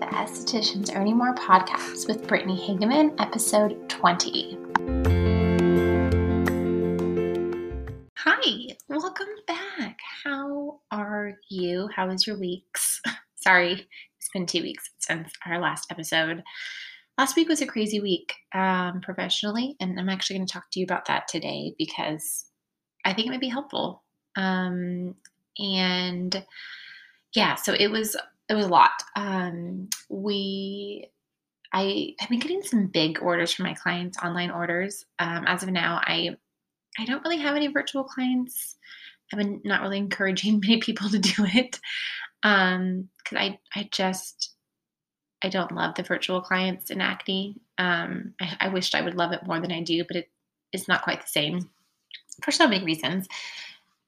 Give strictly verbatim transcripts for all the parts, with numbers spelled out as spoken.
the Estheticians Earning More podcast with Brittany Higginbotham, episode twenty. Hi, welcome back. How are you? How was your weeks? Sorry, it's been two weeks since our last episode. Last week was a crazy week um, professionally, and I'm actually going to talk to you about that today because I think it might be helpful. Um, and yeah, so it was it was a lot. Um, we I have been getting some big orders from my clients, online orders. Um, as of now, I I don't really have any virtual clients. I've been not really encouraging many people to do it because um, I I just I don't love the virtual clients in acne. Um, I, I wished I would love it more than I do, but it it's not quite the same for so many reasons.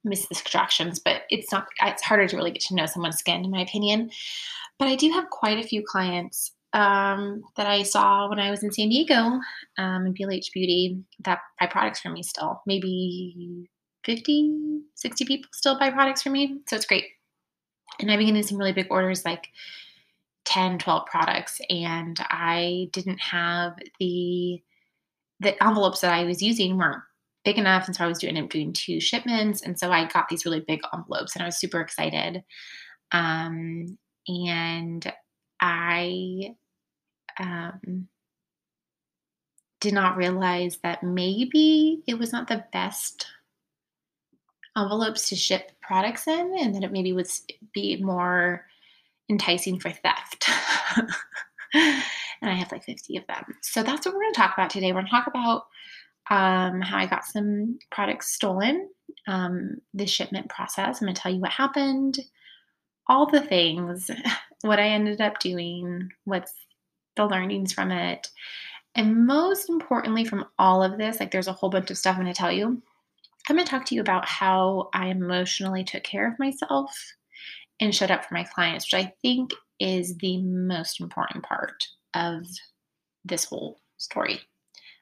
Miss the distractions, but it's not. It's harder to really get to know someone's skin, in my opinion. But I do have quite a few clients um, that I saw when I was in San Diego um, in B L H Beauty that buy products from me still. Maybe fifty, sixty people still buy products from me, so it's great. And I've been getting some really big orders, like ten, twelve products, and I didn't have the the envelopes that I was using weren't big enough, and so I was doing doing two shipments, and so I got these really big envelopes, and I was super excited. Um, and I um, did not realize that maybe it was not the best envelopes to ship products in, and that it maybe would be more enticing for theft. And I have like fifty of them, so that's what we're going to talk about today. We're going to talk about Um, how I got some products stolen, um, the shipment process. I'm going to tell you what happened, all the things, what I ended up doing, what's the learnings from it. And most importantly, from all of this, like there's a whole bunch of stuff I'm going to tell you. I'm going to talk to you about how I emotionally took care of myself and showed up for my clients, which I think is the most important part of this whole story.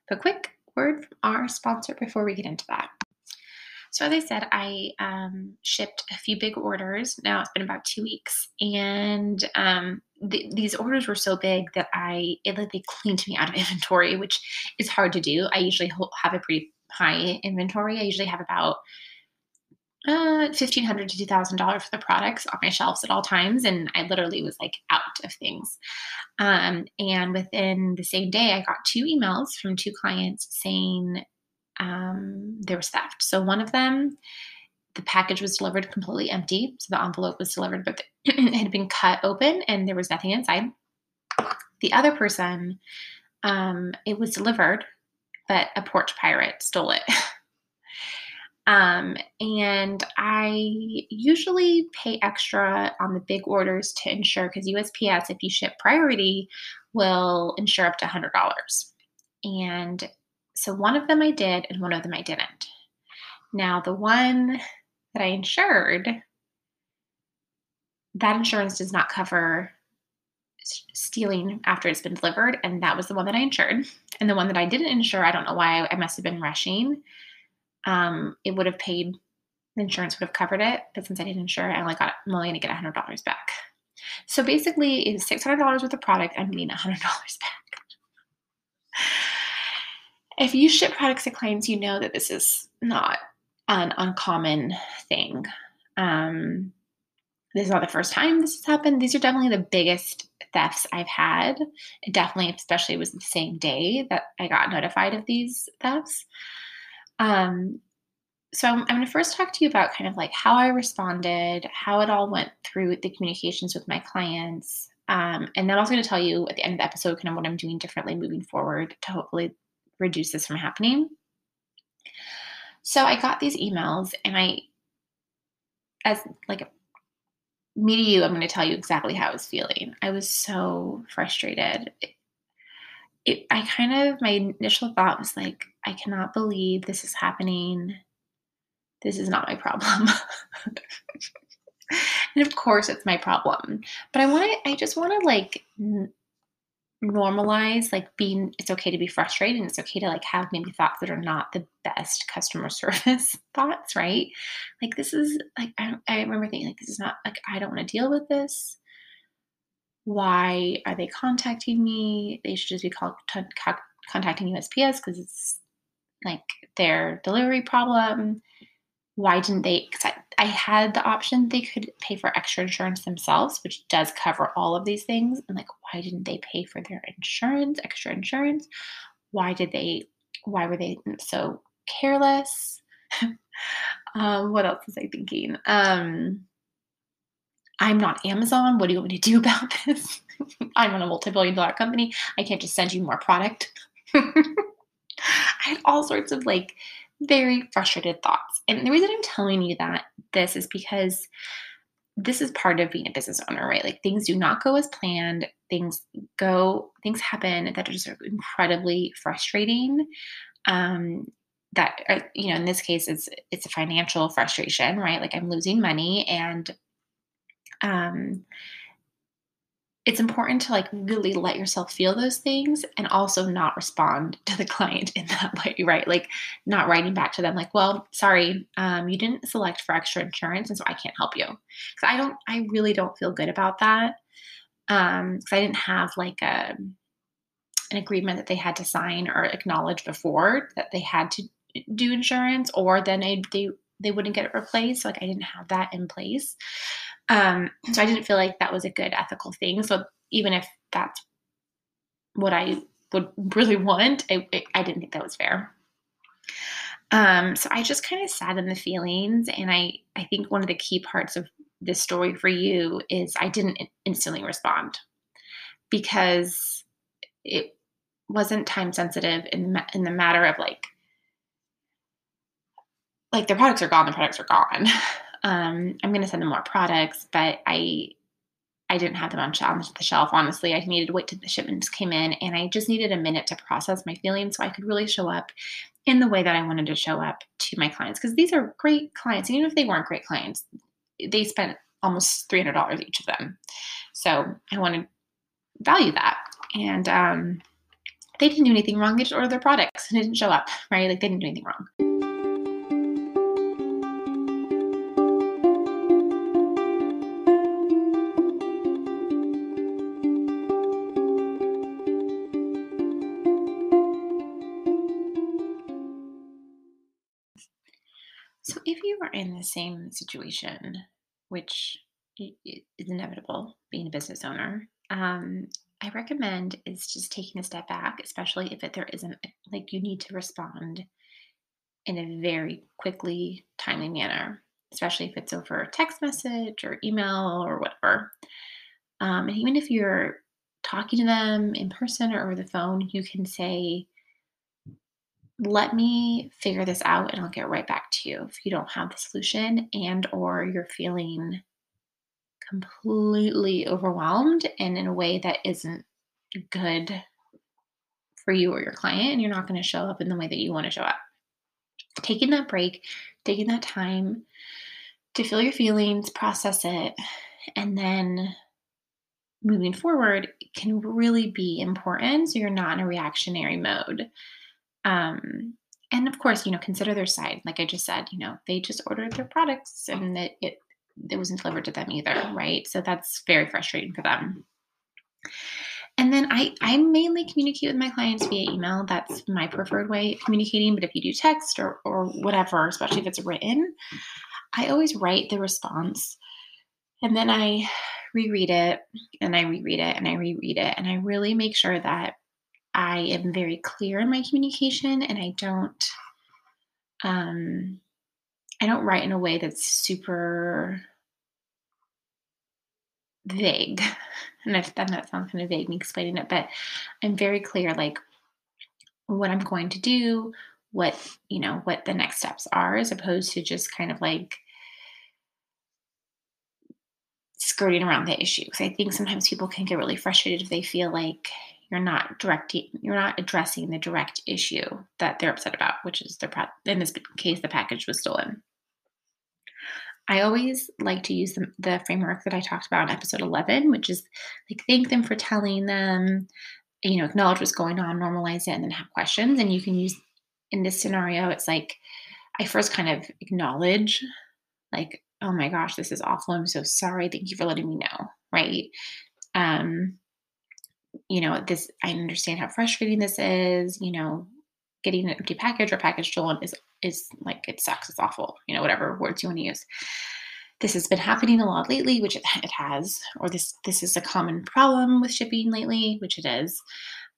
But quick word from our sponsor before we get into that. So as I said, I um, shipped a few big orders. Now it's been about two weeks, and um, th- these orders were so big that I it, like, they cleaned me out of inventory, which is hard to do. I usually ho- have a pretty high inventory. I usually have about uh, fifteen hundred dollars to two thousand dollars for the products on my shelves at all times, and I literally was like out of things. Um, and within the same day, I got two emails from two clients saying um, there was theft. So one of them, the package was delivered completely empty. So the envelope was delivered, but it had been cut open and there was nothing inside. The other person, um, it was delivered, but a porch pirate stole it. Um, and I usually pay extra on the big orders to insure, because U S P S, if you ship priority, will insure up to one hundred dollars. And so one of them I did and one of them I didn't. Now, the one that I insured, that insurance does not cover stealing after it's been delivered. And that was the one that I insured. And the one that I didn't insure, I don't know why, I must have been rushing. Um, it would have paid, the insurance would have covered it, but since I didn't insure it, I only got, I'm only going to get one hundred dollars back. So basically, it's six hundred dollars worth of product, I'm getting one hundred dollars back. If you ship products to clients, you know that this is not an uncommon thing. Um, this is not the first time this has happened. These are definitely the biggest thefts I've had. It definitely, especially, it was the same day that I got notified of these thefts. Um, so I'm, I'm going to first talk to you about kind of like how I responded, how it all went through the communications with my clients. Um, and then I'm also going to tell you at the end of the episode, kind of what I'm doing differently moving forward to hopefully reduce this from happening. So I got these emails, and I, as like me to you, I'm going to tell you exactly how I was feeling. I was so frustrated. It, It, I kind of, my initial thought was like, I cannot believe this is happening. This is not my problem. And of course it's my problem, but I want to, I just want to like n- normalize, like being, it's okay to be frustrated, and it's okay to like have maybe thoughts that are not the best customer service thoughts, right? Like this is like, I, I remember thinking like, this is not like, I don't want to deal with this. Why are they contacting me? They should just be called, t- contacting U S P S because it's like their delivery problem. Why didn't they? Cause I, I had the option they could pay for extra insurance themselves, which does cover all of these things. And like, why didn't they pay for their insurance, extra insurance? Why did they? Why were they so careless? um, what else was I thinking? Um, I'm not Amazon. What do you want me to do about this? I'm on a multi-billion dollar company. I can't just send you more product. I had all sorts of like very frustrated thoughts. And the reason I'm telling you that this is because this is part of being a business owner, right? Like things do not go as planned. Things go, things happen that are just incredibly frustrating. Um, that, are, you know, in this case, it's, it's a financial frustration, right? Like I'm losing money and Um, it's important to like really let yourself feel those things and also not respond to the client in that way, right? Like not writing back to them like, well, sorry, um, you didn't select for extra insurance and so I can't help you. Cause I don't, I really don't feel good about that. Um, cause I didn't have like a, an agreement that they had to sign or acknowledge before that they had to do insurance or then I, they, they wouldn't get it replaced. So like I didn't have that in place. Um, so I didn't feel like that was a good ethical thing. So even if that's what I would really want, I, I didn't think that was fair. Um, so I just kind of sat in the feelings. And I, I think one of the key parts of this story for you is I didn't instantly respond because it wasn't time sensitive in the, in the matter of like, like the products are gone, the products are gone. Um, I'm going to send them more products, but I, I didn't have them on, sh- on the shelf. Honestly, I needed to wait till the shipments came in and I just needed a minute to process my feelings so I could really show up in the way that I wanted to show up to my clients. Cause these are great clients. And even if they weren't great clients, they spent almost three hundred dollars each of them. So I want to value that. And, um, they didn't do anything wrong. They just ordered their products and didn't show up, right? Like they didn't do anything wrong. In the same situation, which is inevitable being a business owner, um, I recommend is just taking a step back, especially if it, there isn't, like you need to respond in a very quickly, timely manner, especially if it's over a text message or email or whatever. Um, and even if you're talking to them in person or over the phone, you can say, let me figure this out and I'll get right back to you if you don't have the solution and or you're feeling completely overwhelmed and in a way that isn't good for you or your client and you're not going to show up in the way that you want to show up. Taking that break, taking that time to feel your feelings, process it, and then moving forward can really be important so you're not in a reactionary mode. Um, and of course, you know, consider their side. Like I just said, you know, they just ordered their products and that it, it wasn't delivered to them either. Right. So that's very frustrating for them. And then I, I mainly communicate with my clients via email. That's my preferred way of communicating. But if you do text or, or whatever, especially if it's written, I always write the response and then I reread it and I reread it and I reread it. And I really make sure that I am very clear in my communication and I don't, um, I don't write in a way that's super vague. And I found that sounds kind of vague, me explaining it, but I'm very clear, like what I'm going to do, what, you know, what the next steps are, as opposed to just kind of like skirting around the issue. Cause I think sometimes people can get really frustrated if they feel like, You're not directing, you're not addressing the direct issue that they're upset about, which is their, in this case, the package was stolen. I always like to use the, the framework that I talked about in episode eleven, which is like, thank them for telling them, you know, acknowledge what's going on, normalize it, and then have questions. And you can use in this scenario, it's like, I first kind of acknowledge like, oh my gosh, this is awful. I'm so sorry. Thank you for letting me know. Right. Um, you know, this, I understand how frustrating this is, you know, getting an empty package or package stolen is, is like, it sucks. It's awful, you know, whatever words you want to use. This has been happening a lot lately, which it, it has, or this, this is a common problem with shipping lately, which it is,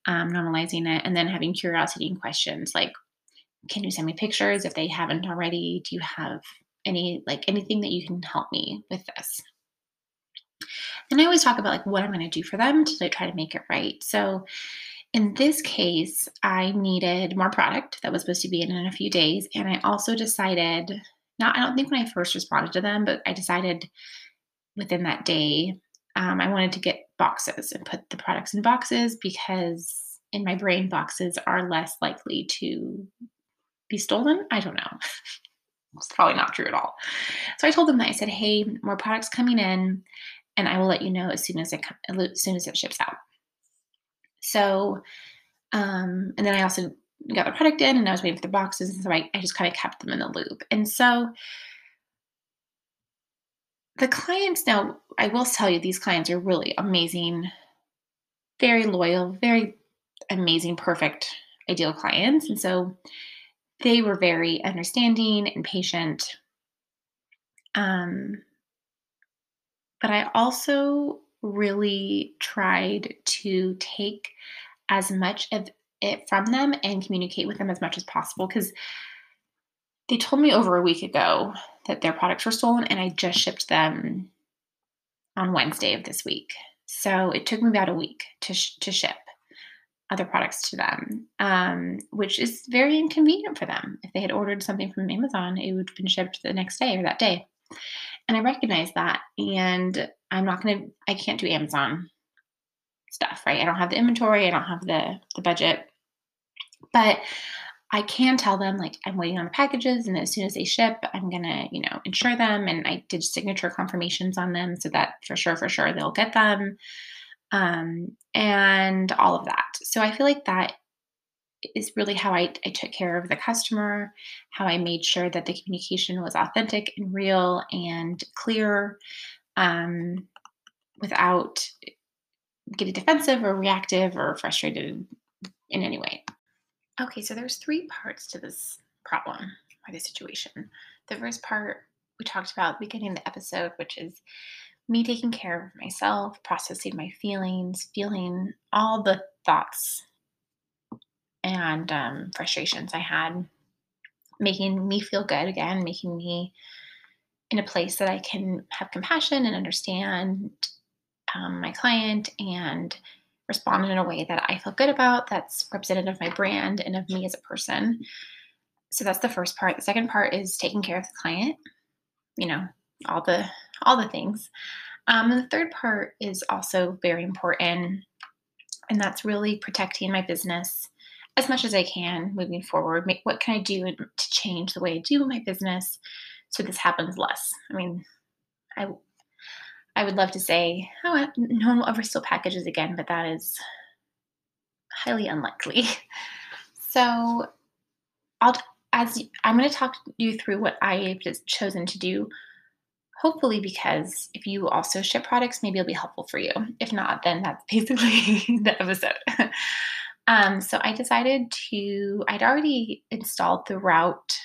um, normalizing it. And then having curiosity and questions like, can you send me pictures if they haven't already? Do you have any, like anything that you can help me with this? And I always talk about like what I'm going to do for them to try to make it right. So in this case, I needed more product that was supposed to be in in a few days. And I also decided, not, I don't think when I first responded to them, but I decided within that day, um, I wanted to get boxes and put the products in boxes because in my brain, boxes are less likely to be stolen. I don't know. It's probably not true at all. So I told them that I said, hey, more products coming in, and I will let you know as soon as it as soon as it ships out. So, um, and then I also got the product in, and I was waiting for the boxes, and so I, I just kind of kept them in the loop. And so the clients now, I will tell you, these clients are really amazing, very loyal, very amazing, perfect, ideal clients. And so they were very understanding and patient. Um, but I also really tried to take as much of it from them and communicate with them as much as possible, because they told me over a week ago that their products were stolen, and I just shipped them on Wednesday of this week. So it took me about a week to sh- to ship other products to them, um, which is very inconvenient for them. If they had ordered something from Amazon, it would have been shipped the next day or that day. And I recognize that, and I'm not going to, I can't do Amazon stuff, right? I don't have the inventory. I don't have the, the budget, but I can tell them like, I'm waiting on the packages, and as soon as they ship, I'm going to, you know, insure them. And I did signature confirmations on them so that for sure, for sure they'll get them. Um, and all of that. So I feel like that is really how I, I took care of the customer, how I made sure that the communication was authentic and real and clear, um, without getting defensive or reactive or frustrated in any way. Okay. So there's three parts to this problem or this situation. The first part we talked about at the beginning of the episode, which is me taking care of myself, processing my feelings, feeling all the thoughts and um, frustrations I had, making me feel good again, making me in a place that I can have compassion and understand um, my client and respond in a way that I feel good about, that's representative of my brand and of me as a person. So that's the first part. The second part is taking care of the client, you know, all the all the things. Um, and the third part is also very important, and that's really protecting my business as much as I can moving forward. Make, what can I do to change the way I do my business so this happens less? I mean, I I would love to say, oh, no one will ever steal packages again, but that is highly unlikely. So I'll as I'm going to talk you through what I've just chosen to do. Hopefully, because if you also ship products, maybe it'll be helpful for you. If not, then that's basically the episode. Um, so I decided to, I'd already installed the Route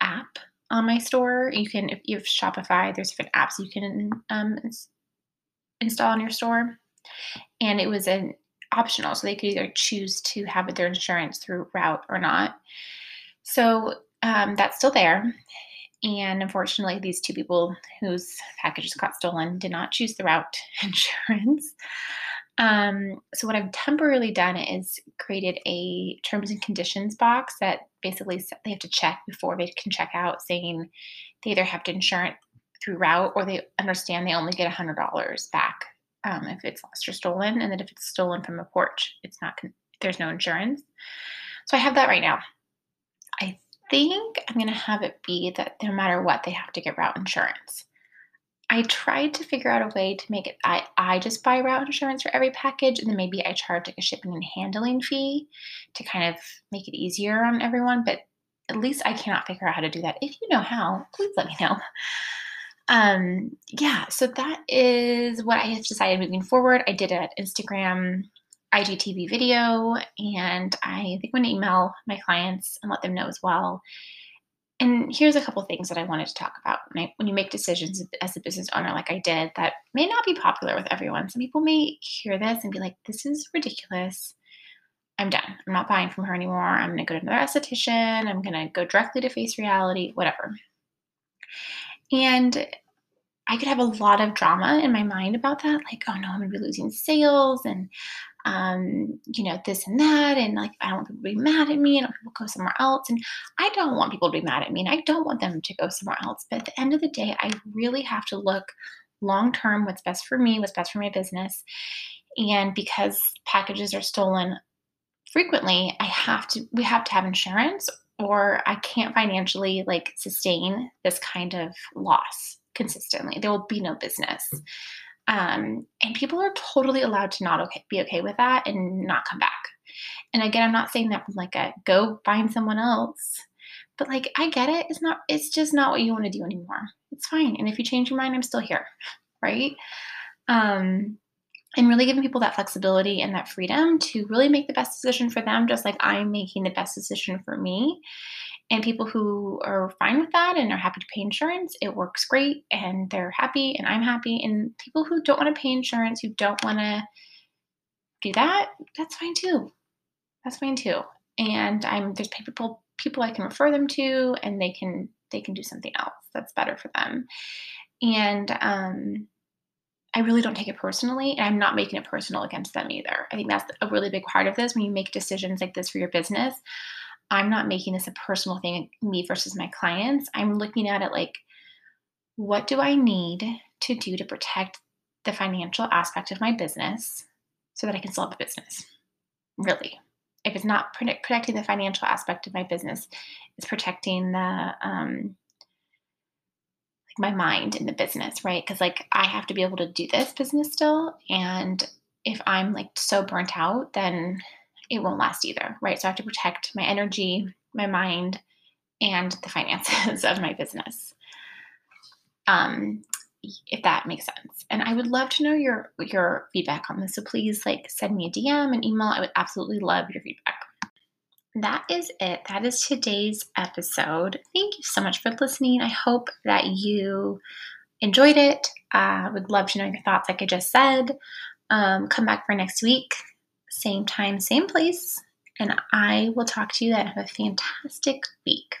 app on my store. You can, if you have Shopify, there's different apps you can um, ins- install on your store. And it was an optional, so they could either choose to have their insurance through Route or not. So um, that's still there. And unfortunately, these two people whose packages got stolen did not choose the Route insurance. Um, so what I've temporarily done is created a terms and conditions box that basically they have to check before they can check out, saying they either have to insure through Route or they understand they only get one hundred dollars back um, if it's lost or stolen. And then if it's stolen from a porch, it's not there's no insurance. So I have that right now. I think I'm going to have it be that no matter what, they have to get Route insurance. I tried to figure out a way to make it, I, I just buy Route insurance for every package, and then maybe I charge like a shipping and handling fee to kind of make it easier on everyone, but at least I cannot figure out how to do that. If you know how, please let me know. Um, yeah, so that is what I have decided moving forward. I did an Instagram I G T V video, and I think I'm going to email my clients and let them know as well. And here's a couple things that I wanted to talk about. When, I, when you make decisions as a business owner like I did, that may not be popular with everyone. Some people may hear this and be like, this is ridiculous. I'm done. I'm not buying from her anymore. I'm going to go to another esthetician. I'm going to go directly to Face Reality, whatever. And I could have a lot of drama in my mind about that. Like, oh no, I'm going to be losing sales and, um, you know, this and that. And like, I don't want people to be mad at me, and people go somewhere else. And I don't want people to be mad at me, and I don't want them to go somewhere else. But at the end of the day, I really have to look long-term, what's best for me, what's best for my business. And because packages are stolen frequently, I have to, we have to have insurance, or I can't financially like sustain this kind of loss consistently. There will be no business. Um, and people are totally allowed to not okay, be okay with that and not come back. And again, I'm not saying that from like a go find someone else, but like, I get it. It's not, it's just not what you want to do anymore. It's fine. And if you change your mind, I'm still here. Right. Um, And really giving people that flexibility and that freedom to really make the best decision for them, just like I'm making the best decision for me. And people who are fine with that and are happy to pay insurance, it works great, and they're happy and I'm happy. And people who don't want to pay insurance, who don't want to do that, that's fine too. That's fine too. And I'm there's people people I can refer them to, and they can they can do something else that's better for them. And um I really don't take it personally, and I'm not making it personal against them either. I think that's a really big part of this. When you make decisions like this for your business, I'm not making this a personal thing, me versus my clients. I'm looking at it like, what do I need to do to protect the financial aspect of my business so that I can solve the business? Really. If it's not protect, protecting the financial aspect of my business, it's protecting the um, my mind in the business, right? Because like I have to be able to do this business still, and if I'm like so burnt out, then it won't last either, right? So I have to protect my energy, my mind, and the finances of my business, um if that makes sense. And I would love to know your your feedback on this, so please like send me a D M, an email. I would absolutely love your feedback. That is it. That is today's episode. Thank you so much for listening. I hope that you enjoyed it. I uh, would love to know your thoughts, like I just said. Um, come back for next week. Same time, same place. And I will talk to you then. Have a fantastic week.